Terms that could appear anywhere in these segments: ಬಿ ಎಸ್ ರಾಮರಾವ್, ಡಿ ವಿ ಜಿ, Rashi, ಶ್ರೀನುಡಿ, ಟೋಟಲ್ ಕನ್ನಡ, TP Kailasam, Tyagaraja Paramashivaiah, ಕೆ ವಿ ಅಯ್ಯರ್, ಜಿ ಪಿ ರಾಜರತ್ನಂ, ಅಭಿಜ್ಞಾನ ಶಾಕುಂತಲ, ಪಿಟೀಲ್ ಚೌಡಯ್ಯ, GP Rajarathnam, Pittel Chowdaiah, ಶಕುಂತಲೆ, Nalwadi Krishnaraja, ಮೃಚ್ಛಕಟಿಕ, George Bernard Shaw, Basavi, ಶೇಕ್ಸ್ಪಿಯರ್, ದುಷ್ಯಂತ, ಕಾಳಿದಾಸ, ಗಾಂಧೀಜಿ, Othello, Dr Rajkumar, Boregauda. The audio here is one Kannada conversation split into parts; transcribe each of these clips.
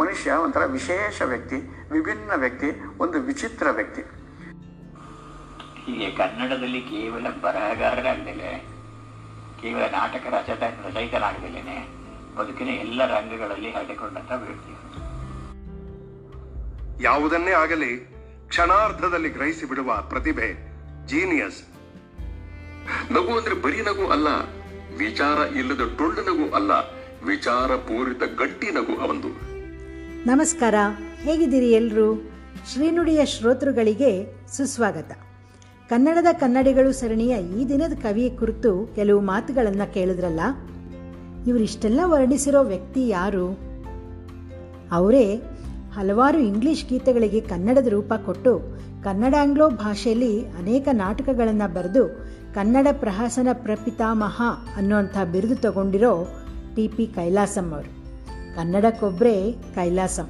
ಮನುಷ್ಯ ಒಂಥರ ವಿಶೇಷ ವ್ಯಕ್ತಿ, ವಿಭಿನ್ನ ವ್ಯಕ್ತಿ, ಒಂದು ವಿಚಿತ್ರ ವ್ಯಕ್ತಿ. ಹೀಗೆ ಕನ್ನಡದಲ್ಲಿ ಕೇವಲ ಬರಹಗಾರರಾಗಲಿಲ್ಲ, ಕೇವಲ ನಾಟಕ ರಚಯಿತನಾಗಲಿಲ್ಲ, ಬದುಕಿನ ಎಲ್ಲ ರಂಗಗಳಲ್ಲಿ ಹಾಕಿಕೊಂಡಂತ ವ್ಯಕ್ತಿ. ಯಾವುದನ್ನೇ ಆಗಲಿ ಕ್ಷಣಾರ್ಧದಲ್ಲಿ ಗ್ರಹಿಸಿ ಬಿಡುವ ಪ್ರತಿಭೆ, ಜೀನಿಯಸ್. ನಗು ಅಂದ್ರೆ ಬರೀ ನಗು ಅಲ್ಲ, ವಿಚಾರ ಇಲ್ಲದ ಟೊಳ್ಳು ನಗು ಅಲ್ಲ, ವಿಚಾರ ಪೂರಿತ ಗಟ್ಟಿ ನಗು ಅವಂದು. ನಮಸ್ಕಾರ, ಹೇಗಿದ್ದೀರಿ ಎಲ್ಲರೂ? ಶ್ರೀನುಡಿಯ ಶ್ರೋತೃಗಳಿಗೆ ಸುಸ್ವಾಗತ. ಕನ್ನಡದ ಕನ್ನಡಿಗಳು ಸರಣಿಯ ಈ ದಿನದ ಕವಿಯ ಕುರಿತು ಕೆಲವು ಮಾತುಗಳನ್ನು ಕೇಳಿದ್ರಲ್ಲ, ಇವರಿಷ್ಟೆಲ್ಲ ವರ್ಣಿಸಿರೋ ವ್ಯಕ್ತಿ ಯಾರು? ಅವರೇ ಹಲವಾರು ಇಂಗ್ಲಿಷ್ ಗೀತೆಗಳಿಗೆ ಕನ್ನಡದ ರೂಪ ಕೊಟ್ಟು ಕನ್ನಡ ಆಂಗ್ಲೋ ಭಾಷೆಯಲ್ಲಿ ಅನೇಕ ನಾಟಕಗಳನ್ನು ಬರೆದು ಕನ್ನಡ ಪ್ರಹಸನ ಪ್ರಪಿತಾಮಹ ಅನ್ನುವಂಥ ಬಿರುದು ತಗೊಂಡಿರೋ ಟಿ ಪಿ ಕೈಲಾಸಂ ಅವರು. ಕನ್ನಡಕ್ಕೊಬ್ಬರೇ ಕೈಲಾಸಂ.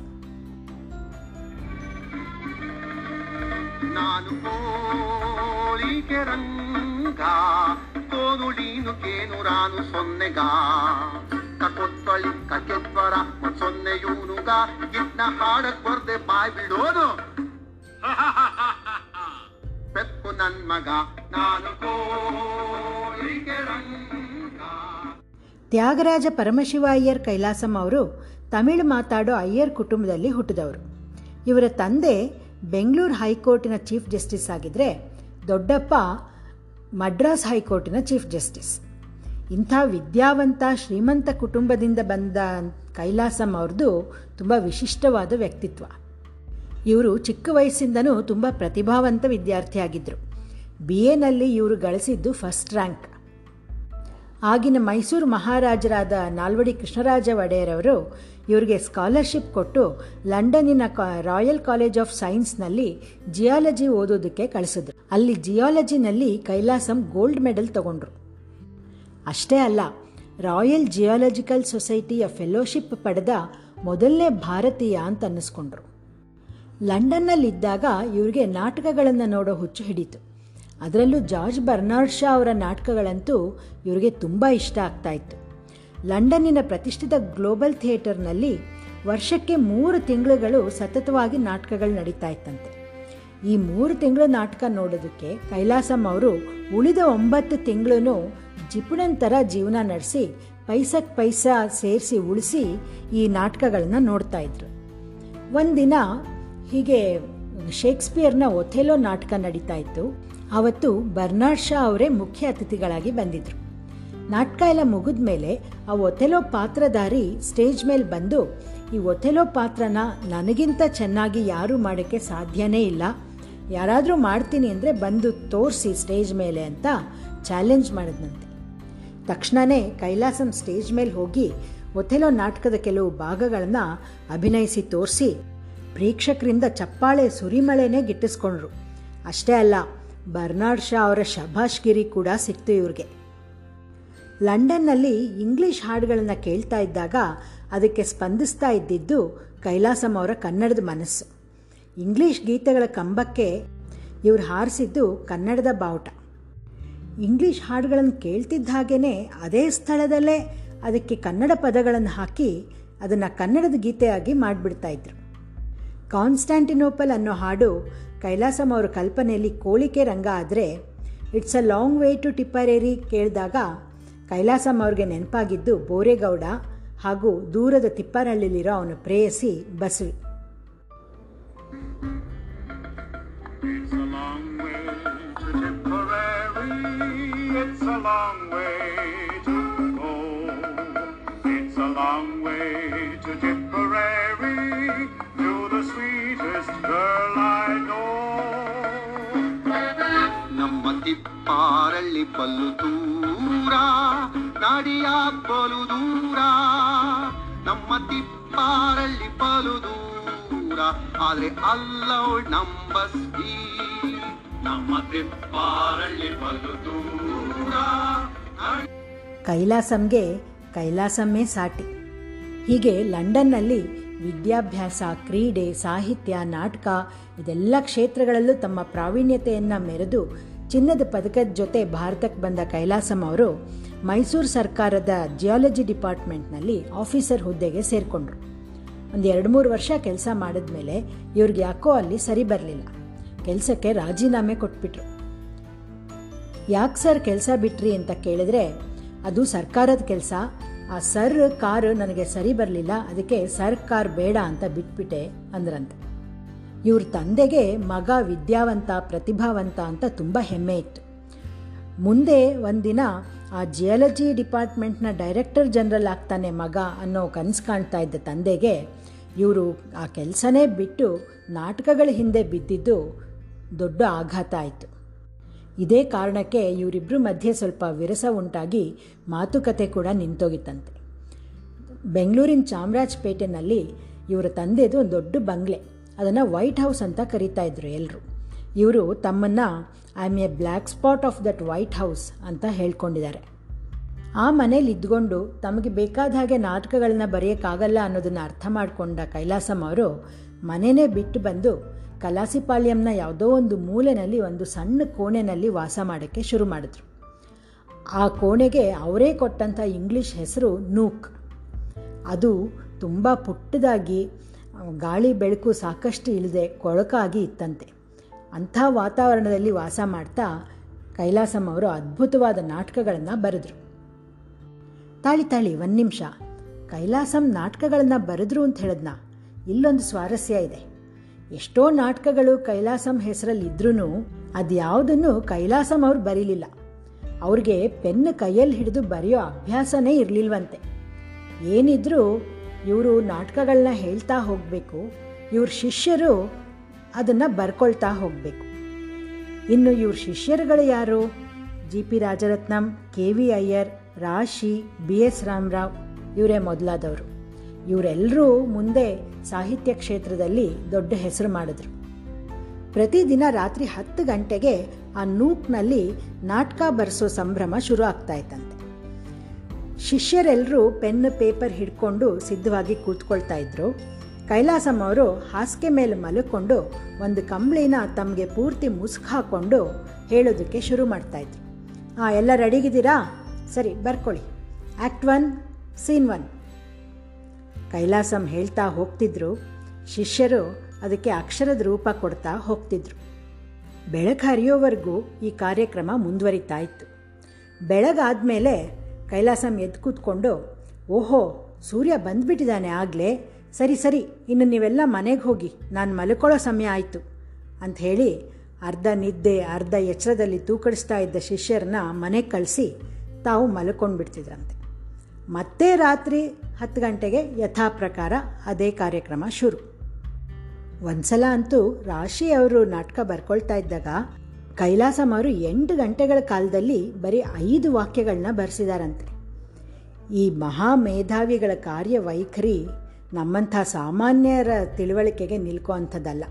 ತ್ಯಾಗರಾಜ ಪರಮಶಿವಯ್ಯರ್ ಕೈಲಾಸಂ ಅವರು ತಮಿಳು ಮಾತಾಡೋ ಅಯ್ಯರ್ ಕುಟುಂಬದಲ್ಲಿ ಹುಟ್ಟಿದವರು. ಇವರ ತಂದೆ ಬೆಂಗಳೂರು ಹೈಕೋರ್ಟಿನ ಚೀಫ್ ಜಸ್ಟಿಸ್ ಆಗಿದ್ದರೆ ದೊಡ್ಡಪ್ಪ ಮಡ್ರಾಸ್ ಹೈಕೋರ್ಟಿನ ಚೀಫ್ ಜಸ್ಟಿಸ್. ಇಂಥ ವಿದ್ಯಾವಂತ ಶ್ರೀಮಂತ ಕುಟುಂಬದಿಂದ ಬಂದ ಕೈಲಾಸಂ ಅವ್ರದ್ದು ತುಂಬ ವಿಶಿಷ್ಟವಾದ ವ್ಯಕ್ತಿತ್ವ. ಇವರು ಚಿಕ್ಕ ವಯಸ್ಸಿಂದನೂ ತುಂಬ ಪ್ರತಿಭಾವಂತ ವಿದ್ಯಾರ್ಥಿಯಾಗಿದ್ದರು. ಬಿ ಎನಲ್ಲಿ ಇವರು ಗಳಿಸಿದ್ದು ಫಸ್ಟ್ ರ್ಯಾಂಕ್. ಆಗಿನ ಮೈಸೂರು ಮಹಾರಾಜರಾದ ನಾಲ್ವಡಿ ಕೃಷ್ಣರಾಜ ಒಡೆಯರವರು ಇವರಿಗೆ ಸ್ಕಾಲರ್ಶಿಪ್ ಕೊಟ್ಟು ಲಂಡನ್ನಿನ ರಾಯಲ್ ಕಾಲೇಜ್ ಆಫ್ ಸೈನ್ಸ್ನಲ್ಲಿ ಜಿಯಾಲಜಿ ಓದೋದಕ್ಕೆ ಕಳಿಸಿದ್ರು. ಅಲ್ಲಿ ಜಿಯಾಲಜಿನಲ್ಲಿ ಕೈಲಾಸಂ ಗೋಲ್ಡ್ ಮೆಡಲ್ ತಗೊಂಡ್ರು. ಅಷ್ಟೇ ಅಲ್ಲ, ರಾಯಲ್ ಜಿಯಾಲಜಿಕಲ್ ಸೊಸೈಟಿಯ ಫೆಲೋಶಿಪ್ ಪಡೆದ ಮೊದಲನೇ ಭಾರತೀಯ ಅಂತ ಅನ್ನಿಸ್ಕೊಂಡ್ರು. ಲಂಡನ್ನಲ್ಲಿದ್ದಾಗ ಇವರಿಗೆ ನಾಟಕಗಳನ್ನು ನೋಡೋ ಹುಚ್ಚು ಹಿಡಿತು. ಅದರಲ್ಲೂ ಜಾರ್ಜ್ ಬರ್ನಾರ್ಡ್ ಶಾ ಅವರ ನಾಟಕಗಳಂತೂ ಇವರಿಗೆ ತುಂಬ ಇಷ್ಟ ಆಗ್ತಾಯಿತ್ತು. ಲಂಡನ್ನಿನ ಪ್ರತಿಷ್ಠಿತ ಗ್ಲೋಬಲ್ ಥಿಯೇಟರ್ನಲ್ಲಿ ವರ್ಷಕ್ಕೆ 3 ತಿಂಗಳುಗಳು ಸತತವಾಗಿ ನಾಟಕಗಳು ನಡೀತಾ ಇತ್ತಂತೆ. ಈ 3 ತಿಂಗಳು ನಾಟಕ ನೋಡೋದಕ್ಕೆ ಕೈಲಾಸಂ ಅವರು ಉಳಿದ 9 ತಿಂಗಳೂ ಜಿಪುಣಂತರ ಜೀವನ ನಡೆಸಿ ಪೈಸಕ್ಕೆ ಪೈಸಾ ಸೇರಿಸಿ ಉಳಿಸಿ ಈ ನಾಟಕಗಳನ್ನ ನೋಡ್ತಾಯಿದ್ರು. ಒಂದಿನ ಹೀಗೆ ಶೇಕ್ಸ್ಪಿಯರ್ನ ಒಥೆಲೋ ನಾಟಕ ನಡೀತಾ ಇತ್ತು. ಆವತ್ತು ಬರ್ನಾರ್ಡ್ ಶಾ ಅವರೇ ಮುಖ್ಯ ಅತಿಥಿಗಳಾಗಿ ಬಂದಿದ್ದರು. ನಾಟಕ ಎಲ್ಲ ಮುಗಿದ ಮೇಲೆ ಆ ಒಥೆಲೋ ಪಾತ್ರಧಾರಿ ಸ್ಟೇಜ್ ಮೇಲೆ ಬಂದು, ಈ ಒಥೆಲೋ ಪಾತ್ರನ ನನಗಿಂತ ಚೆನ್ನಾಗಿ ಯಾರೂ ಮಾಡೋಕ್ಕೆ ಸಾಧ್ಯನೇ ಇಲ್ಲ, ಯಾರಾದರೂ ಮಾಡ್ತೀನಿ ಅಂದರೆ ಬಂದು ತೋರಿಸಿ ಸ್ಟೇಜ್ ಮೇಲೆ ಅಂತ ಚಾಲೆಂಜ್ ಮಾಡಿದ್ನಂತೆ. ತಕ್ಷಣವೇ ಕೈಲಾಸಂ ಸ್ಟೇಜ್ ಮೇಲೆ ಹೋಗಿ ಒಥೆಲೋ ನಾಟಕದ ಕೆಲವು ಭಾಗಗಳನ್ನು ಅಭಿನಯಿಸಿ ತೋರಿಸಿ ಪ್ರೇಕ್ಷಕರಿಂದ ಚಪ್ಪಾಳೆ ಸುರಿಮಳೆನೇ ಗಿಟ್ಟಿಸ್ಕೊಂಡ್ರು. ಅಷ್ಟೇ ಅಲ್ಲ, ಬರ್ನಾರ್ಡ್ ಶಾ ಅವರ ಶಭಾಷ್ಗಿರಿ ಕೂಡ ಸಿಕ್ತು ಇವ್ರಿಗೆ. ಲಂಡನ್ನಲ್ಲಿ ಇಂಗ್ಲೀಷ್ ಹಾಡುಗಳನ್ನು ಕೇಳ್ತಾ ಇದ್ದಾಗ ಅದಕ್ಕೆ ಸ್ಪಂದಿಸ್ತಾ ಇದ್ದಿದ್ದು ಕೈಲಾಸಂ ಅವರ ಕನ್ನಡದ ಮನಸ್ಸು. ಇಂಗ್ಲೀಷ್ ಗೀತೆಗಳ ಕಂಬಕ್ಕೆ ಇವ್ರು ಹಾರಿಸಿದ್ದು ಕನ್ನಡದ ಬಾವುಟ. ಇಂಗ್ಲೀಷ್ ಹಾಡುಗಳನ್ನು ಕೇಳ್ತಿದ್ದ ಹಾಗೇ ಅದೇ ಸ್ಥಳದಲ್ಲೇ ಅದಕ್ಕೆ ಕನ್ನಡ ಪದಗಳನ್ನು ಹಾಕಿ ಅದನ್ನು ಕನ್ನಡದ ಗೀತೆಯಾಗಿ ಮಾಡಿಬಿಡ್ತಾಯಿದ್ರು. ಕಾನ್ಸ್ಟಾಂಟಿನೋಪಲ್ ಅನ್ನೋ ಹಾಡು ಕೈಲಾಸಂ ಅವರ ಕಲ್ಪನೆಯಲ್ಲಿ ಕೋಳಿಕೆ ರಂಗ ಆದರೆ it's a long way to Tipperary ಕೇಳಿದಾಗ ಕೈಲಾಸಂ ಅವ್ರಿಗೆ ನೆನಪಾಗಿದ್ದು ಬೋರೆಗೌಡ ಹಾಗೂ ದೂರದ ತಿಪ್ಪರಹಳ್ಳಿಲಿರೋ ಅವನ ಪ್ರೇಯಸಿ ಬಸವಿ. ಪಾರಳ್ಳಿ ಬಲ್ಲು ದೂರ ನಾಡಿಯ ಬಲು ದೂರ ನಮ್ಮ ತಿಪ್ಪಾರಳ್ಳಿ ಬಲು ದೂರ ಆದ್ರೆ ಅಲ್ಲವಳು ನಮ್ಮ ಬಸ್ತಿ ನಮ್ಮ ತಿಪ್ಪಾರಳ್ಳಿ ಬಲು ದೂರ. ಕೈಲಾಸಂಗೆ ಕೈಲಾಸಮ್ಮೇ ಸಾಟಿ. ಹೀಗೆ ಲಂಡನ್ನಲ್ಲಿ ವಿದ್ಯಾಭ್ಯಾಸ, ಕ್ರೀಡೆ, ಸಾಹಿತ್ಯ, ನಾಟಕ ಇದೆಲ್ಲ ಕ್ಷೇತ್ರಗಳಲ್ಲೂ ತಮ್ಮ ಪ್ರಾವೀಣ್ಯತೆಯನ್ನು ಮೆರೆದು ಚಿನ್ನದ ಪದಕದ ಜೊತೆ ಭಾರತಕ್ಕೆ ಬಂದ ಕೈಲಾಸಂ ಅವರು ಮೈಸೂರು ಸರ್ಕಾರದ ಜಿಯಾಲಜಿ ಡಿಪಾರ್ಟ್ಮೆಂಟ್ನಲ್ಲಿ ಆಫೀಸರ್ ಹುದ್ದೆಗೆ ಸೇರಿಕೊಂಡ್ರು. ಒಂದು 2-3 ವರ್ಷ ಕೆಲಸ ಮಾಡಿದ್ಮೇಲೆ ಇವ್ರಿಗೆ ಯಾಕೋ ಅಲ್ಲಿ ಸರಿ ಬರಲಿಲ್ಲ. ಕೆಲಸಕ್ಕೆ ರಾಜೀನಾಮೆ ಕೊಟ್ಬಿಟ್ರು. ಯಾಕೆ ಸರ್ ಕೆಲಸ ಬಿಟ್ರಿ ಅಂತ ಕೇಳಿದ್ರೆ, ಅದು ಸರ್ಕಾರದ ಕೆಲಸ, ಆ ಸರ್ ಕಾರು ನನಗೆ ಸರಿ ಬರಲಿಲ್ಲ, ಅದಕ್ಕೆ ಸರ್ ಕಾರ್ ಬೇಡ ಅಂತ ಬಿಟ್ಬಿಟ್ಟೆ ಅಂದ್ರಂತೆ. ಇವ್ರ ತಂದೆಗೆ ಮಗ ವಿದ್ಯಾವಂತ, ಪ್ರತಿಭಾವಂತ ಅಂತ ತುಂಬ ಹೆಮ್ಮೆ ಇತ್ತು. ಮುಂದೆ ಒಂದಿನ ಆ ಜಿಯಾಲಜಿ ಡಿಪಾರ್ಟ್ಮೆಂಟ್ನ ಡೈರೆಕ್ಟರ್ ಜನರಲ್ ಆಗ್ತಾನೆ ಮಗ ಅನ್ನೋ ಕನಸು ಕಾಣ್ತಾ ಇದ್ದ ತಂದೆಗೆ ಇವರು ಆ ಕೆಲಸನೇ ಬಿಟ್ಟು ನಾಟಕಗಳ ಹಿಂದೆ ಬಿದ್ದಿದ್ದು ದೊಡ್ಡ ಆಘಾತ ಆಯಿತು. ಇದೇ ಕಾರಣಕ್ಕೆ ಇವರಿಬ್ಬರ ಮಧ್ಯೆ ಸ್ವಲ್ಪ ವಿರಸ ಉಂಟಾಗಿ ಮಾತುಕತೆ ಕೂಡ ನಿಂತೋಗಿತ್ತಂತೆ. ಬೆಂಗಳೂರಿನ ಚಾಮರಾಜಪೇಟೆನಲ್ಲಿ ಇವರ ತಂದೆದು ಒಂದು ದೊಡ್ಡ ಬಂಗ್ಲೆ, ಅದನ್ನು ವೈಟ್ ಹೌಸ್ ಅಂತ ಕರೀತಾ ಇದ್ರು ಎಲ್ಲರೂ. ಇವರು ತಮ್ಮನ್ನು I am a black spot of that white house ಅಂತ ಹೇಳ್ಕೊಂಡಿದ್ದಾರೆ. ಆ ಮನೇಲಿ ಇದ್ಕೊಂಡು ತಮಗೆ ಬೇಕಾದ ಹಾಗೆ ನಾಟಕಗಳನ್ನ ಬರೆಯೋಕ್ಕಾಗಲ್ಲ ಅನ್ನೋದನ್ನು ಅರ್ಥ ಮಾಡಿಕೊಂಡ ಕೈಲಾಸಂ ಅವರು ಮನೆಯೇ ಬಿಟ್ಟು ಬಂದು ಕಲಾಸಿಪಾಳ್ಯಂನ ಯಾವುದೋ ಒಂದು ಮೂಲೆಯಲ್ಲಿ ಒಂದು ಸಣ್ಣ ಕೋಣೆಯಲ್ಲಿ ವಾಸ ಮಾಡೋಕ್ಕೆ ಶುರು ಮಾಡಿದ್ರು. ಆ ಕೋಣೆಗೆ ಅವರೇ ಕೊಟ್ಟಂಥ ಇಂಗ್ಲೀಷ್ ಹೆಸರು ನೂಕ್. ಅದು ತುಂಬ ಪುಟ್ಟದಾಗಿ ಗಾಳಿ ಬೆಳಕು ಸಾಕಷ್ಟು ಇಲ್ಲದೆ ಕೊಳಕಾಗಿ ಇತ್ತಂತೆ. ಅಂಥ ವಾತಾವರಣದಲ್ಲಿ ವಾಸ ಮಾಡ್ತಾ ಕೈಲಾಸಂ ಅವರು ಅದ್ಭುತವಾದ ನಾಟಕಗಳನ್ನು ಬರೆದರು. ತಾಳಿ 1 ನಿಮಿಷ, ಕೈಲಾಸಂ ನಾಟಕಗಳನ್ನು ಬರೆದ್ರು ಅಂತ ಹೇಳಿದ್ನ? ಇಲ್ಲೊಂದು ಸ್ವಾರಸ್ಯ ಇದೆ. ಎಷ್ಟೋ ನಾಟಕಗಳು ಕೈಲಾಸಂ ಹೆಸರಲ್ಲಿ ಇದ್ರೂ ಅದು ಯಾವುದನ್ನು ಕೈಲಾಸಂ ಅವರು ಬರೀಲಿಲ್ಲ. ಅವ್ರಿಗೆ ಪೆನ್ ಕೈಯಲ್ಲಿ ಹಿಡಿದು ಬರೆಯೋ ಅಭ್ಯಾಸನೇ ಇರಲಿಲ್ವಂತೆ. ಏನಿದ್ರೂ ಇವರು ನಾಟಕಗಳನ್ನ ಹೇಳ್ತಾ ಹೋಗಬೇಕು, ಇವ್ರ ಶಿಷ್ಯರು ಅದನ್ನು ಬರ್ಕೊಳ್ತಾ ಹೋಗಬೇಕು. ಇನ್ನು ಇವ್ರ ಶಿಷ್ಯರುಗಳು ಯಾರು? GP ರಾಜರತ್ನಂ, KV ಅಯ್ಯರ್, ರಾಶಿ, BS ರಾಮರಾವ್ ಇವರೇ ಮೊದಲಾದವರು. ಇವರೆಲ್ಲರೂ ಮುಂದೆ ಸಾಹಿತ್ಯ ಕ್ಷೇತ್ರದಲ್ಲಿ ದೊಡ್ಡ ಹೆಸರು ಮಾಡಿದ್ರು. ಪ್ರತಿದಿನ ರಾತ್ರಿ 10 ಗಂಟೆಗೆ ಆ ನೂಕ್ನಲ್ಲಿ ನಾಟಕ ಬರೆಸೋ ಸಂಭ್ರಮ ಶುರು ಆಗ್ತಾ ಇತ್ತಂತೆ. ಶಿಷ್ಯರೆಲ್ಲರೂ ಪೆನ್ ಪೇಪರ್ ಹಿಡ್ಕೊಂಡು ಸಿದ್ಧವಾಗಿ ಕೂತ್ಕೊಳ್ತಾ ಇದ್ರು. ಕೈಲಾಸಂ ಅವರು ಹಾಸಿಗೆ ಮೇಲೆ ಮಲ್ಕೊಂಡು ಒಂದು ಕಂಬಳಿನ ತಮಗೆ ಪೂರ್ತಿ ಮುಸ್ಕು ಹಾಕ್ಕೊಂಡು ಹೇಳೋದಕ್ಕೆ ಶುರು ಮಾಡ್ತಾಯಿದ್ರು. ಎಲ್ಲ ರೆಡಿಗಿದ್ದೀರಾ? ಸರಿ, ಬರ್ಕೊಳ್ಳಿ. Act 1, Scene 1. ಕೈಲಾಸಂ ಹೇಳ್ತಾ ಹೋಗ್ತಿದ್ರು. ಶಿಷ್ಯರು ಅದಕ್ಕೆ ಅಕ್ಷರದ ರೂಪ ಕೊಡ್ತಾ ಹೋಗ್ತಿದ್ರು. ಬೆಳಕು ಹರಿಯೋವರೆಗೂ ಈ ಕಾರ್ಯಕ್ರಮ ಮುಂದುವರಿತಾ ಇತ್ತು. ಬೆಳಗಾದ ಮೇಲೆ ಕೈಲಾಸಂ ಎದ್ದು ಕೂತ್ಕೊಂಡು, ಓಹೋ, ಸೂರ್ಯ ಬಂದುಬಿಟ್ಟಿದ್ದಾನೆ ಆಗಲೇ, ಸರಿ ಇನ್ನು ನೀವೆಲ್ಲ ಮನೆಗೆ ಹೋಗಿ, ನಾನು ಮಲ್ಕೊಳ್ಳೋ ಸಮಯ ಆಯಿತು ಅಂಥೇಳಿ ಅರ್ಧ ನಿದ್ದೆ ಅರ್ಧ ಎಚ್ಚರದಲ್ಲಿ ತೂಕಡಿಸ್ತಾ ಇದ್ದ ಶಿಷ್ಯರನ್ನ ಮನೆಗೆ ಕಳಿಸಿ ತಾವು ಮಲ್ಕೊಂಡು ಬಿಡ್ತಿದ್ರಂತೆ. ಮತ್ತೆ ರಾತ್ರಿ 10 ಗಂಟೆಗೆ ಯಥಾ ಪ್ರಕಾರ ಅದೇ ಕಾರ್ಯಕ್ರಮ ಶುರು. ಒಂದ್ಸಲ ಅಂತೂ ರಾಶಿ ಅವರು ನಾಟಕ ಬರ್ಕೊಳ್ತಾ ಇದ್ದಾಗ ಕೈಲಾಸಂ ಅವರು 8 ಗಂಟೆಗಳ ಕಾಲದಲ್ಲಿ ಬರೀ 5 ವಾಕ್ಯಗಳನ್ನ ಬರೆಸಿದಾರಂತೆ. ಈ ಮಹಾಮೇಧಾವಿಗಳ ಕಾರ್ಯವೈಖರಿ ನಮ್ಮಂಥ ಸಾಮಾನ್ಯರ ತಿಳುವಳಿಕೆಗೆ ನಿಲ್ಕೋ ಅಂಥದ್ದಲ್ಲ,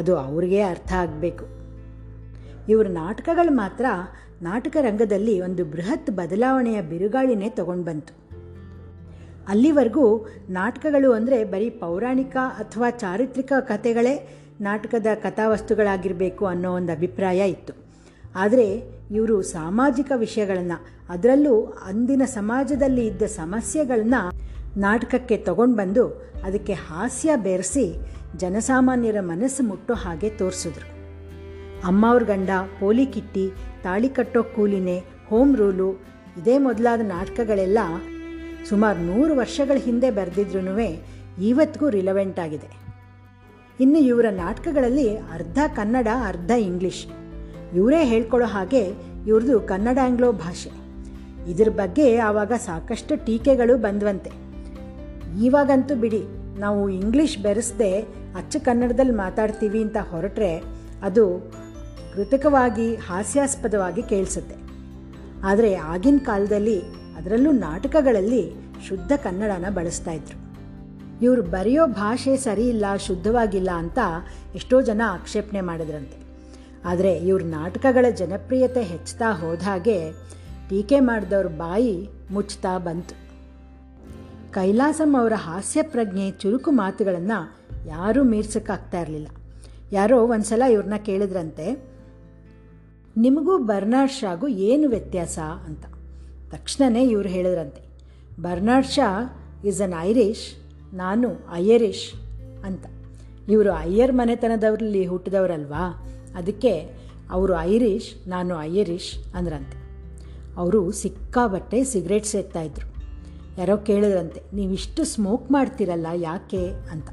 ಅದು ಅವ್ರಿಗೆ ಅರ್ಥ ಆಗಬೇಕು. ಇವ್ರ ನಾಟಕಗಳು ಮಾತ್ರ ನಾಟಕ ರಂಗದಲ್ಲಿ ಒಂದು ಬೃಹತ್ ಬದಲಾವಣೆಯ ಬಿರುಗಾಳಿನೇ ತಗೊಂಡು ಬಂತು. ಅಲ್ಲಿವರೆಗೂ ನಾಟಕಗಳು ಅಂದರೆ ಬರೀ ಪೌರಾಣಿಕ ಅಥವಾ ಚಾರಿತ್ರಿಕ ಕಥೆಗಳೇ ನಾಟಕದ ಕಥಾವಸ್ತುಗಳಾಗಿರಬೇಕು ಅನ್ನೋ ಒಂದು ಅಭಿಪ್ರಾಯ ಇತ್ತು. ಆದರೆ ಇವರು ಸಾಮಾಜಿಕ ವಿಷಯಗಳನ್ನು, ಅದರಲ್ಲೂ ಅಂದಿನ ಸಮಾಜದಲ್ಲಿ ಇದ್ದ ಸಮಸ್ಯೆಗಳನ್ನ ನಾಟಕಕ್ಕೆ ತಗೊಂಡು ಬಂದು ಅದಕ್ಕೆ ಹಾಸ್ಯ ಬೆರೆಸಿ ಜನಸಾಮಾನ್ಯರ ಮನಸ್ಸು ಮುಟ್ಟೋ ಹಾಗೆ ತೋರಿಸಿದ್ರು. ಅಮ್ಮ ಅವ್ರ ಗಂಡ, ಪೋಲಿ ಕಿಟ್ಟಿ, ತಾಳಿ ಕಟ್ಟೋ ಕೂಲಿನೆ, ಹೋಮ್ ರೂಲು ಇದೇ ಮೊದಲಾದ ನಾಟಕಗಳೆಲ್ಲ ಸುಮಾರು 100 ವರ್ಷಗಳ ಹಿಂದೆ ಬರೆದಿದ್ರೂ ಇವತ್ತಿಗೂ ರಿಲೆವೆಂಟ್ ಆಗಿದೆ. ಇನ್ನು ಇವರ ನಾಟಕಗಳಲ್ಲಿ ಅರ್ಧ ಕನ್ನಡ ಅರ್ಧ ಇಂಗ್ಲೀಷ್. ಇವರೇ ಹೇಳ್ಕೊಳ್ಳೋ ಹಾಗೆ ಇವ್ರದ್ದು ಕನ್ನಡ ಆಂಗ್ಲೋ ಭಾಷೆ. ಇದ್ರ ಬಗ್ಗೆ ಆವಾಗ ಸಾಕಷ್ಟು ಟೀಕೆಗಳು ಬಂದ್ವಂತೆ. ಇವಾಗಂತೂ ಬಿಡಿ, ನಾವು ಇಂಗ್ಲೀಷ್ ಬೆರೆಸದೆ ಅಚ್ಚ ಕನ್ನಡದಲ್ಲಿ ಮಾತಾಡ್ತೀವಿ ಅಂತ ಹೊರಟ್ರೆ ಅದು ಕೃತಕವಾಗಿ ಹಾಸ್ಯಾಸ್ಪದವಾಗಿ ಕೇಳಿಸುತ್ತೆ. ಆದರೆ ಆಗಿನ ಕಾಲದಲ್ಲಿ, ಅದರಲ್ಲೂ ನಾಟಕಗಳಲ್ಲಿ ಶುದ್ಧ ಕನ್ನಡನ ಬಳಸ್ತಾ ಇದ್ರು. ಇವರು ಬರೆಯೋ ಭಾಷೆ ಸರಿ ಇಲ್ಲ, ಶುದ್ಧವಾಗಿಲ್ಲ ಅಂತ ಎಷ್ಟೋ ಜನ ಆಕ್ಷೇಪಣೆ ಮಾಡಿದ್ರಂತೆ. ಆದರೆ ಇವ್ರ ನಾಟಕಗಳ ಜನಪ್ರಿಯತೆ ಹೆಚ್ಚುತ್ತಾ ಹೋದ ಹಾಗೆ ಟೀಕೆ ಮಾಡಿದವ್ರ ಬಾಯಿ ಮುಚ್ಚುತ್ತಾ ಬಂತು. ಕೈಲಾಸಂ ಅವರ ಹಾಸ್ಯ ಪ್ರಜ್ಞೆ, ಚುರುಕು ಮಾತುಗಳನ್ನು ಯಾರೂ ಮೀರ್ಸೋಕ್ಕಾಗ್ತಾ ಇರಲಿಲ್ಲ. ಯಾರೋ ಒಂದು ಸಲ ಇವ್ರನ್ನ ಕೇಳಿದ್ರಂತೆ, ನಿಮಗೂ ಬರ್ನಾರ್ಡ್ ಶಾಗೂ ಏನು ವ್ಯತ್ಯಾಸ ಅಂತ. ತಕ್ಷಣವೇ ಇವ್ರು ಹೇಳಿದ್ರಂತೆ, Bernard Shaw is an Irish ನಾನು ಅಯ್ಯರೇಶ್ ಅಂತ. ಇವರು ಅಯ್ಯರ್ ಮನೆತನದವ್ರಲ್ಲಿ ಹುಟ್ಟಿದವರಲ್ವಾ, ಅದಕ್ಕೆ ಅವರು ಐರಿಷ್, ನಾನು ಅಯ್ಯರಿಷ್ ಅಂದ್ರಂತೆ. ಅವರು ಸಿಕ್ಕಾಬಟ್ಟೆ ಸಿಗರೇಟ್ ಸೇರ್ತಾಯಿದ್ರು. ಯಾರೋ ಕೇಳಿದ್ರಂತೆ, ನೀವಿಷ್ಟು ಸ್ಮೋಕ್ ಮಾಡ್ತೀರಲ್ಲ ಯಾಕೆ ಅಂತ.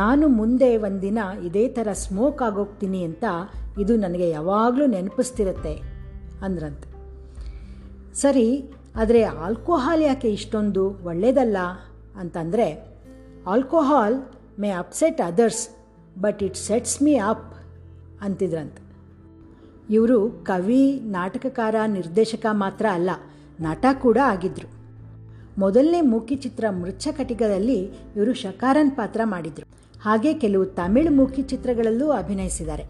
ನಾನು ಮುಂದೆ ಒಂದಿನ ಇದೇ ಥರ ಸ್ಮೋಕ್ ಆಗೋಗ್ತೀನಿ ಅಂತ ಇದು ನನಗೆ ಯಾವಾಗಲೂ ನೆನಪಿಸ್ತಿರತ್ತೆ ಅಂದ್ರಂತೆ. ಸರಿ, ಆದರೆ ಆಲ್ಕೋಹಾಲ್ ಯಾಕೆ ಇಷ್ಟೊಂದು ಒಳ್ಳೆಯದಲ್ಲ ಅಂತಂದರೆ, alcohol may upset others but it sets me up ಅಂತಿದ್ರಂತೆ. ಇವರು ಕವಿ, ನಾಟಕಕಾರ, ನಿರ್ದೇಶಕ ಮಾತ್ರ ಅಲ್ಲ, ನಟ ಕೂಡ ಆಗಿದ್ದರು. ಮೊದಲನೇ ಮೂಕಿಚಿತ್ರ ಮೃಚ್ಛಕಟಿಕದಲ್ಲಿ ಇವರು ಶಕಾರನ್ ಪಾತ್ರ ಮಾಡಿದರು. ಹಾಗೆ ಕೆಲವು ತಮಿಳು ಮೂಕಿಚಿತ್ರಗಳಲ್ಲೂ ಅಭಿನಯಿಸಿದ್ದಾರೆ.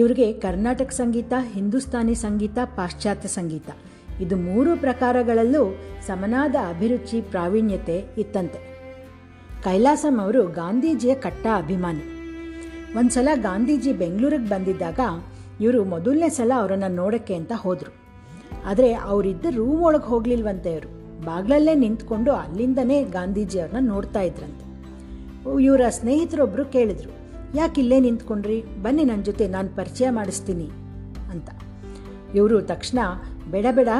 ಇವರಿಗೆ ಕರ್ನಾಟಕ ಸಂಗೀತ, ಹಿಂದೂಸ್ತಾನಿ ಸಂಗೀತ, ಪಾಶ್ಚಾತ್ಯ ಸಂಗೀತ ಇದು ಮೂರು ಪ್ರಕಾರಗಳಲ್ಲೂ ಸಮನಾದ ಅಭಿರುಚಿ, ಪ್ರಾವೀಣ್ಯತೆ ಇತ್ತಂತೆ. ಕೈಲಾಸಂ ಅವರು ಗಾಂಧೀಜಿಯ ಕಟ್ಟ ಅಭಿಮಾನಿ. ಒಂದು ಸಲ ಗಾಂಧೀಜಿ ಬೆಂಗಳೂರಿಗೆ ಬಂದಿದ್ದಾಗ ಇವರು ಮೊದಲನೇ ಸಲ ಅವರನ್ನು ನೋಡೋಕ್ಕೆ ಅಂತ ಹೋದರು. ಆದರೆ ಅವರಿದ್ದ ರೂಮ್ ಒಳಗೆ ಹೋಗಲಿಲ್ವಂತೆ. ಇವರು ಬಾಗಿಲಲ್ಲೇ ನಿಂತ್ಕೊಂಡು ಅಲ್ಲಿಂದನೇ ಗಾಂಧೀಜಿಯವ್ರನ್ನ ನೋಡ್ತಾ ಇದ್ರಂತೆ. ಇವರ ಸ್ನೇಹಿತರೊಬ್ಬರು ಕೇಳಿದರು, ಯಾಕೆ ಇಲ್ಲೇ ನಿಂತ್ಕೊಂಡ್ರಿ, ಬನ್ನಿ ನನ್ನ ಜೊತೆ, ನಾನು ಪರಿಚಯ ಮಾಡಿಸ್ತೀನಿ ಅಂತ. ಇವರು ತಕ್ಷಣ, ಬೇಡ ಬೇಡ,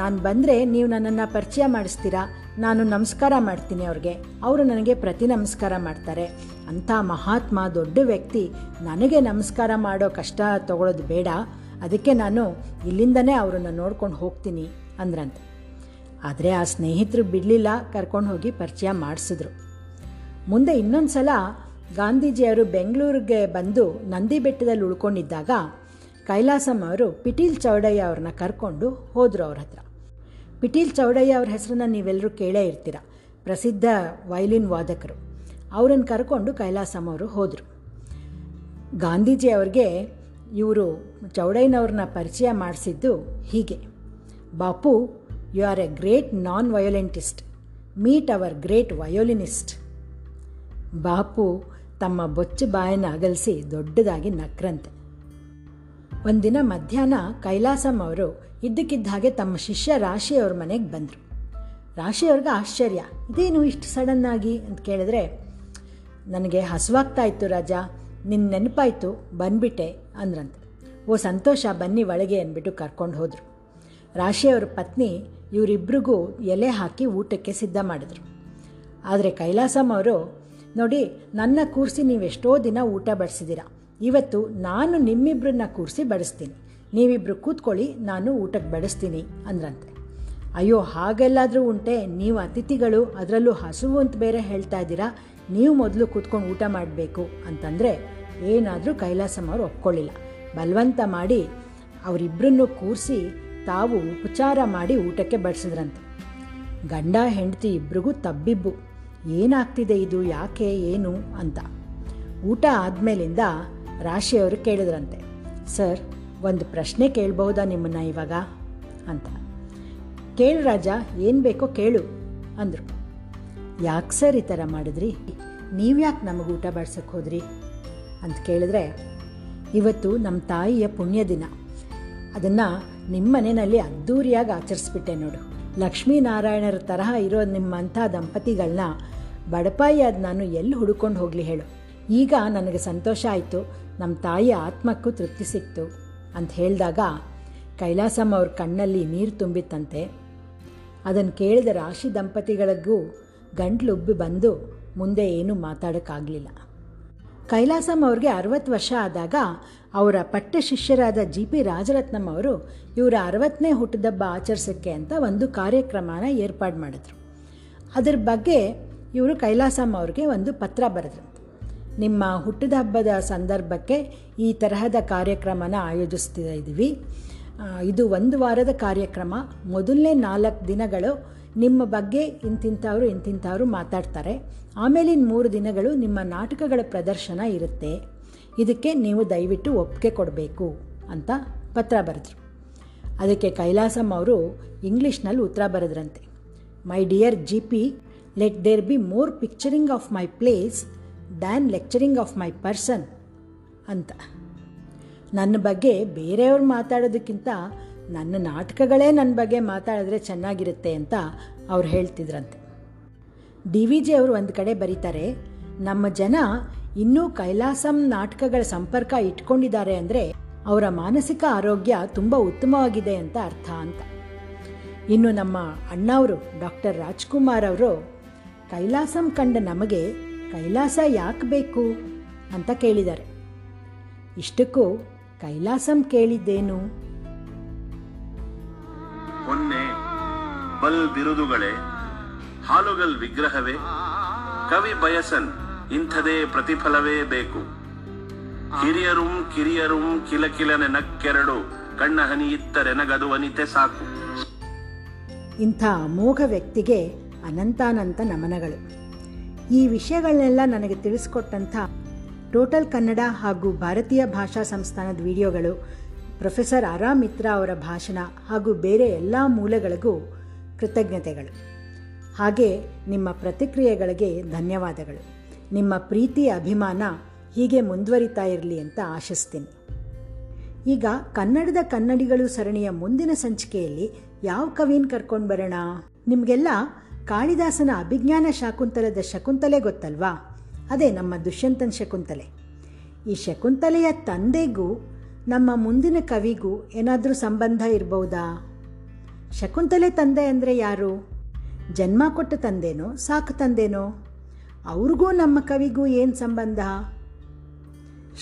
ನಾನು ಬಂದರೆ ನೀವು ನನ್ನನ್ನು ಪರಿಚಯ ಮಾಡಿಸ್ತೀರಾ, ನಾನು ನಮಸ್ಕಾರ ಮಾಡ್ತೀನಿ ಅವ್ರಿಗೆ, ಅವರು ನನಗೆ ಪ್ರತಿ ನಮಸ್ಕಾರ ಮಾಡ್ತಾರೆ, ಅಂಥ ಮಹಾತ್ಮ ದೊಡ್ಡ ವ್ಯಕ್ತಿ ನನಗೆ ನಮಸ್ಕಾರ ಮಾಡೋ ಕಷ್ಟ ತಗೊಳ್ಳೋದು ಬೇಡ, ಅದಕ್ಕೆ ನಾನು ಇಲ್ಲಿಂದನೇ ಅವರನ್ನು ನೋಡ್ಕೊಂಡು ಹೋಗ್ತೀನಿ ಅಂದ್ರಂತೆ. ಆದರೆ ಆ ಸ್ನೇಹಿತರು ಬಿಡಲಿಲ್ಲ, ಕರ್ಕೊಂಡು ಹೋಗಿ ಪರಿಚಯ ಮಾಡಿಸಿದ್ರು. ಮುಂದೆ ಇನ್ನೊಂದು ಸಲ ಗಾಂಧೀಜಿಯವರು ಬೆಂಗಳೂರಿಗೆ ಬಂದು ನಂದಿ ಬೆಟ್ಟದಲ್ಲಿ ಉಳ್ಕೊಂಡಿದ್ದಾಗ ಕೈಲಾಸಂ ಅವರು ಪಿಟೀಲ್ ಚೌಡಯ್ಯ ಅವ್ರನ್ನ ಕರ್ಕೊಂಡು ಹೋದರು ಅವ್ರ ಹತ್ರ. ಪಿಟೀಲ್ ಚೌಡಯ್ಯ ಅವ್ರ ಹೆಸರನ್ನ ನೀವೆಲ್ಲರೂ ಕೇಳೇ ಇರ್ತೀರ, ಪ್ರಸಿದ್ಧ ವಯಲಿನ್ ವಾದಕರು. ಅವರನ್ನು ಕರ್ಕೊಂಡು ಕೈಲಾಸಂ ಅವರು ಹೋದರು. ಗಾಂಧೀಜಿ ಅವ್ರಿಗೆ ಇವರು ಚೌಡಯ್ಯನವ್ರನ್ನ ಪರಿಚಯ ಮಾಡಿಸಿದ್ದು ಹೀಗೆ, Bapu, you are a great non violentist, meet our great violinist. Bapu ತಮ್ಮ ಬೊಚ್ಚು ಬಾಯನ್ನು ಅಗಲಿಸಿ ದೊಡ್ಡದಾಗಿ ನಕ್ರಂತೆ. ಒಂದಿನ ಮಧ್ಯಾಹ್ನ ಕೈಲಾಸಂ ಅವರು ಇದ್ದಕ್ಕಿದ್ದ ಹಾಗೆ ತಮ್ಮ ಶಿಷ್ಯ ರಾಶಿಯವ್ರ ಮನೆಗೆ ಬಂದರು. ರಾಶಿಯವ್ರಿಗೆ ಆಶ್ಚರ್ಯ, ಇದೇನು ಇಷ್ಟು ಸಡನ್ನಾಗಿ ಅಂತ ಕೇಳಿದ್ರೆ, ನನಗೆ ಹಸುವಾಗ್ತಾ ಇತ್ತು ರಾಜ, ನಿನ್ನ ನೆನಪಾಯಿತು ಬಂದ್ಬಿಟ್ಟೆ ಅಂದ್ರಂತೆ. ಓ ಸಂತೋಷ, ಬನ್ನಿ ಒಳಗೆ ಅಂದ್ಬಿಟ್ಟು ಕರ್ಕೊಂಡು ಹೋದರು. ರಾಶಿಯವ್ರ ಪತ್ನಿ ಇವರಿಬ್ಬರಿಗೂ ಎಲೆ ಹಾಕಿ ಊಟಕ್ಕೆ ಸಿದ್ಧ ಮಾಡಿದರು. ಆದರೆ ಕೈಲಾಸಂ ಅವರು, ನೋಡಿ, ನನ್ನ ಕೂರಿಸಿ ನೀವೆಷ್ಟೋ ದಿನ ಊಟ ಬಡಿಸಿದ್ದೀರ, ಇವತ್ತು ನಾನು ನಿಮ್ಮಿಬ್ಬರನ್ನ ಕೂರಿಸಿ ಬಡಿಸ್ತೀನಿ, ನೀವಿಬ್ಬರು ಕೂತ್ಕೊಳ್ಳಿ, ನಾನು ಊಟಕ್ಕೆ ಬಡಿಸ್ತೀನಿ ಅಂದ್ರಂತೆ. ಅಯ್ಯೋ, ಹಾಗೆಲ್ಲಾದರೂ ಉಂಟೆ, ನೀವು ಅತಿಥಿಗಳು, ಅದರಲ್ಲೂ ಹಸುವು ಅಂತ ಬೇರೆ ಹೇಳ್ತಾ ಇದ್ದೀರಾ, ನೀವು ಮೊದಲು ಕೂತ್ಕೊಂಡು ಊಟ ಮಾಡಬೇಕು ಅಂತಂದರೆ ಏನಾದರೂ ಕೈಲಾಸಂ ಅವರು ಒಪ್ಕೊಳ್ಳಿಲ್ಲ. ಬಲವಂತ ಮಾಡಿ ಅವರಿಬ್ಬರನ್ನು ಕೂರಿಸಿ ತಾವು ಉಪಚಾರ ಮಾಡಿ ಊಟಕ್ಕೆ ಬಡಿಸಿದ್ರಂತೆ. ಗಂಡ ಹೆಂಡತಿ ಇಬ್ಬರಿಗೂ ತಬ್ಬಿಬ್ಬು, ಏನಾಗ್ತಿದೆ ಇದು, ಯಾಕೆ ಏನು ಅಂತ. ಊಟ ಆದಮೇಲಿಂದ ರಾಶಿಯವರು ಕೇಳಿದ್ರಂತೆ, ಸರ್ ಒಂದು ಪ್ರಶ್ನೆ ಕೇಳಬಹುದಾ ನಿಮ್ಮನ್ನು ಇವಾಗ ಅಂತ. ಕೇಳು ರಾಜ, ಏನು ಬೇಕೋ ಕೇಳು ಅಂದರು. ಯಾಕೆ ಸರ್ ಈ ಥರ ಮಾಡಿದ್ರಿ, ನೀವ್ಯಾಕೆ ನಮಗೆ ಊಟ ಬಡಿಸೋಕ್ಕೆ ಹೋದ್ರಿ ಅಂತ ಕೇಳಿದ್ರೆ, ಇವತ್ತು ನಮ್ಮ ತಾಯಿಯ ಪುಣ್ಯ ದಿನ, ಅದನ್ನು ನಿಮ್ಮ ಮನೆಯಲ್ಲಿ ಅದ್ಧೂರಿಯಾಗಿ ಆಚರಿಸ್ಬಿಟ್ಟೆ ನೋಡು. ಲಕ್ಷ್ಮೀನಾರಾಯಣರ ತರಹ ಇರೋ ನಿಮ್ಮಂಥ ದಂಪತಿಗಳನ್ನ ಬಡಪಾಯಿಯಾದ ನಾನು ಎಲ್ಲಿ ಹುಡುಕೊಂಡು ಹೋಗಲಿ ಹೇಳು, ಈಗ ನನಗೆ ಸಂತೋಷ ಆಯಿತು, ನಮ್ಮ ತಾಯಿಯ ಆತ್ಮಕ್ಕೂ ತೃಪ್ತಿ ಸಿಕ್ತು ಅಂತ ಹೇಳಿದಾಗ ಕೈಲಾಸಂ ಅವ್ರ ಕಣ್ಣಲ್ಲಿ ನೀರು ತುಂಬಿತ್ತಂತೆ. ಅದನ್ನು ಕೇಳಿದ ರಾಶಿ ದಂಪತಿಗಳಿಗೂ ಗಂಟ್ಲುಬ್ಬಿ ಬಂದು ಮುಂದೆ ಏನೂ ಮಾತಾಡೋಕ್ಕಾಗಲಿಲ್ಲ. ಕೈಲಾಸಂ ಅವ್ರಿಗೆ 60 ವರ್ಷ ಆದಾಗ ಅವರ ಪಟ್ಟ ಶಿಷ್ಯರಾದ ಜಿ ಪಿ ರಾಜರತ್ನಂ ಅವರು ಇವರ 60ನೇ ಹುಟ್ಟಿದಬ್ಬ ಆಚರಿಸೋಕ್ಕೆ ಅಂತ ಒಂದು ಕಾರ್ಯಕ್ರಮನ ಏರ್ಪಾಡು ಮಾಡಿದ್ರು. ಅದರ ಬಗ್ಗೆ ಇವರು ಕೈಲಾಸಂ ಅವ್ರಿಗೆ ಒಂದು ಪತ್ರ ಬರೆದ್ರು. ನಿಮ್ಮ ಹುಟ್ಟಿದ ಹಬ್ಬದ ಸಂದರ್ಭಕ್ಕೆ ಈ ತರಹದ ಕಾರ್ಯಕ್ರಮನ ಆಯೋಜಿಸ್ತಾ ಇದ್ದೀವಿ, ಇದು 1 ವಾರದ ಕಾರ್ಯಕ್ರಮ, ಮೊದಲನೇ 4 ದಿನಗಳು ನಿಮ್ಮ ಬಗ್ಗೆ ಇಂತಿಂಥವರು ಮಾತಾಡ್ತಾರೆ, ಆಮೇಲಿನ 3 ದಿನಗಳು ನಿಮ್ಮ ನಾಟಕಗಳ ಪ್ರದರ್ಶನ ಇರುತ್ತೆ, ಇದಕ್ಕೆ ನೀವು ದಯವಿಟ್ಟು ಒಪ್ಪಿಗೆ ಕೊಡಬೇಕು ಅಂತ ಪತ್ರ ಬರೆದರು. ಅದಕ್ಕೆ ಕೈಲಾಸಂ ಅವರು ಇಂಗ್ಲೀಷ್ನಲ್ಲಿ ಉತ್ತರ ಬರೆದ್ರಂತೆ. My dear G P, let there be more picturing of my place than lecturing of my person ಅಂತ. ನನ್ನ ಬಗ್ಗೆ ಬೇರೆಯವ್ರು ಮಾತಾಡೋದಕ್ಕಿಂತ ನನ್ನ ನಾಟಕಗಳೇ ನನ್ನ ಬಗ್ಗೆ ಮಾತಾಡಿದ್ರೆ ಚೆನ್ನಾಗಿರುತ್ತೆ ಅಂತ ಅವ್ರು ಹೇಳ್ತಿದ್ರಂತೆ. ಡಿ ವಿ ಜಿ ಅವರು ಒಂದು ಕಡೆ ಬರೀತಾರೆ, ನಮ್ಮ ಜನ ಇನ್ನೂ ಕೈಲಾಸಂ ನಾಟಕಗಳ ಸಂಪರ್ಕ ಇಟ್ಕೊಂಡಿದ್ದಾರೆ ಅಂದರೆ ಅವರ ಮಾನಸಿಕ ಆರೋಗ್ಯ ತುಂಬ ಉತ್ತಮವಾಗಿದೆ ಅಂತ ಅರ್ಥ ಅಂತ. ಇನ್ನು ನಮ್ಮ ಅಣ್ಣವರು ಡಾಕ್ಟರ್ ರಾಜ್ಕುಮಾರ್ ಅವರು ಕೈಲಾಸಂ ಕಂಡ ನಮಗೆ ಕೈಲಾಸ ಯಾಕೆ ಬೇಕು ಅಂತ ಕೇಳಿದ್ದಾರೆ. ಇಷ್ಟಕ್ಕೂ ಕೈಲಾಸಂ ಕೇಳಿದ್ದೇನು? ಹೊನ್ನೆ ಬಲ್ ಬಿರುದುಗಳೇ, ಹಾಲುಗಲ್ ವಿಗ್ರಹವೇ, ಕವಿ ಬಯಸನ್ ಇಂಥದೇ ಪ್ರತಿಫಲವೇ ಬೇಕು. ಹಿರಿಯರು ಕಿರಿಯರು ಕಿಲಕಿಲನೆ ನಕ್ಕೆರಡು, ಕಣ್ಣ ಹನಿ ಇತ್ತರೆ ನಗದು ಅನಿತೆ ಸಾಕು. ಇಂಥ ಅಮೋಘ ವ್ಯಕ್ತಿಗೆ ಅನಂತಾನಂತ ನಮನಗಳು. ಈ ವಿಷಯಗಳನ್ನೆಲ್ಲ ನನಗೆ ತಿಳಿಸ್ಕೊಟ್ಟಂಥ ಟೋಟಲ್ ಕನ್ನಡ ಹಾಗೂ ಭಾರತೀಯ ಭಾಷಾ ಸಂಸ್ಥಾನದ ವಿಡಿಯೋಗಳು, ಪ್ರೊಫೆಸರ್ ಆರಾಮಿತ್ರ ಅವರ ಭಾಷಣ ಹಾಗೂ ಬೇರೆ ಎಲ್ಲ ಮೂಲಗಳಿಗೂ ಕೃತಜ್ಞತೆಗಳು. ಹಾಗೆ ನಿಮ್ಮ ಪ್ರತಿಕ್ರಿಯೆಗಳಿಗೆ ಧನ್ಯವಾದಗಳು. ನಿಮ್ಮ ಪ್ರೀತಿ ಅಭಿಮಾನ ಹೀಗೆ ಮುಂದುವರಿತಾ ಇರಲಿ ಅಂತ ಆಶಿಸ್ತೀನಿ. ಈಗ ಕನ್ನಡದ ಕನ್ನಡಿಗಳು ಸರಣಿಯ ಮುಂದಿನ ಸಂಚಿಕೆಯಲ್ಲಿ ಯಾವ ಕವಿನ ಕರ್ಕೊಂಡು ಬರೋಣ? ನಿಮಗೆಲ್ಲ ಕಾಳಿದಾಸನ ಅಭಿಜ್ಞಾನ ಶಾಕುಂತಲದ ಶಕುಂತಲೆ ಗೊತ್ತಲ್ವಾ? ಅದೇ ನಮ್ಮ ದುಷ್ಯಂತನ ಶಕುಂತಲೆ. ಈ ಶಕುಂತಲೆಯ ತಂದೆಗೂ ನಮ್ಮ ಮುಂದಿನ ಕವಿಗೂ ಏನಾದರೂ ಸಂಬಂಧ ಇರಬಹುದಾ? ಶಕುಂತಲೆ ತಂದೆ ಅಂದರೆ ಯಾರು? ಜನ್ಮ ಕೊಟ್ಟ ತಂದೇನೋ, ಸಾಕು ತಂದೇನೋ? ಅವ್ರಿಗೂ ನಮ್ಮ ಕವಿಗೂ ಏನು ಸಂಬಂಧ?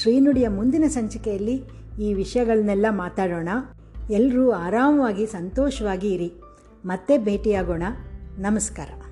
ಶ್ರೀನುಡಿಯ ಮುಂದಿನ ಸಂಚಿಕೆಯಲ್ಲಿ ಈ ವಿಷಯಗಳನ್ನೆಲ್ಲ ಮಾತಾಡೋಣ. ಎಲ್ಲರೂ ಆರಾಮವಾಗಿ ಸಂತೋಷವಾಗಿ ಇರಿ. ಮತ್ತೆ ಭೇಟಿಯಾಗೋಣ. ನಮಸ್ಕಾರ.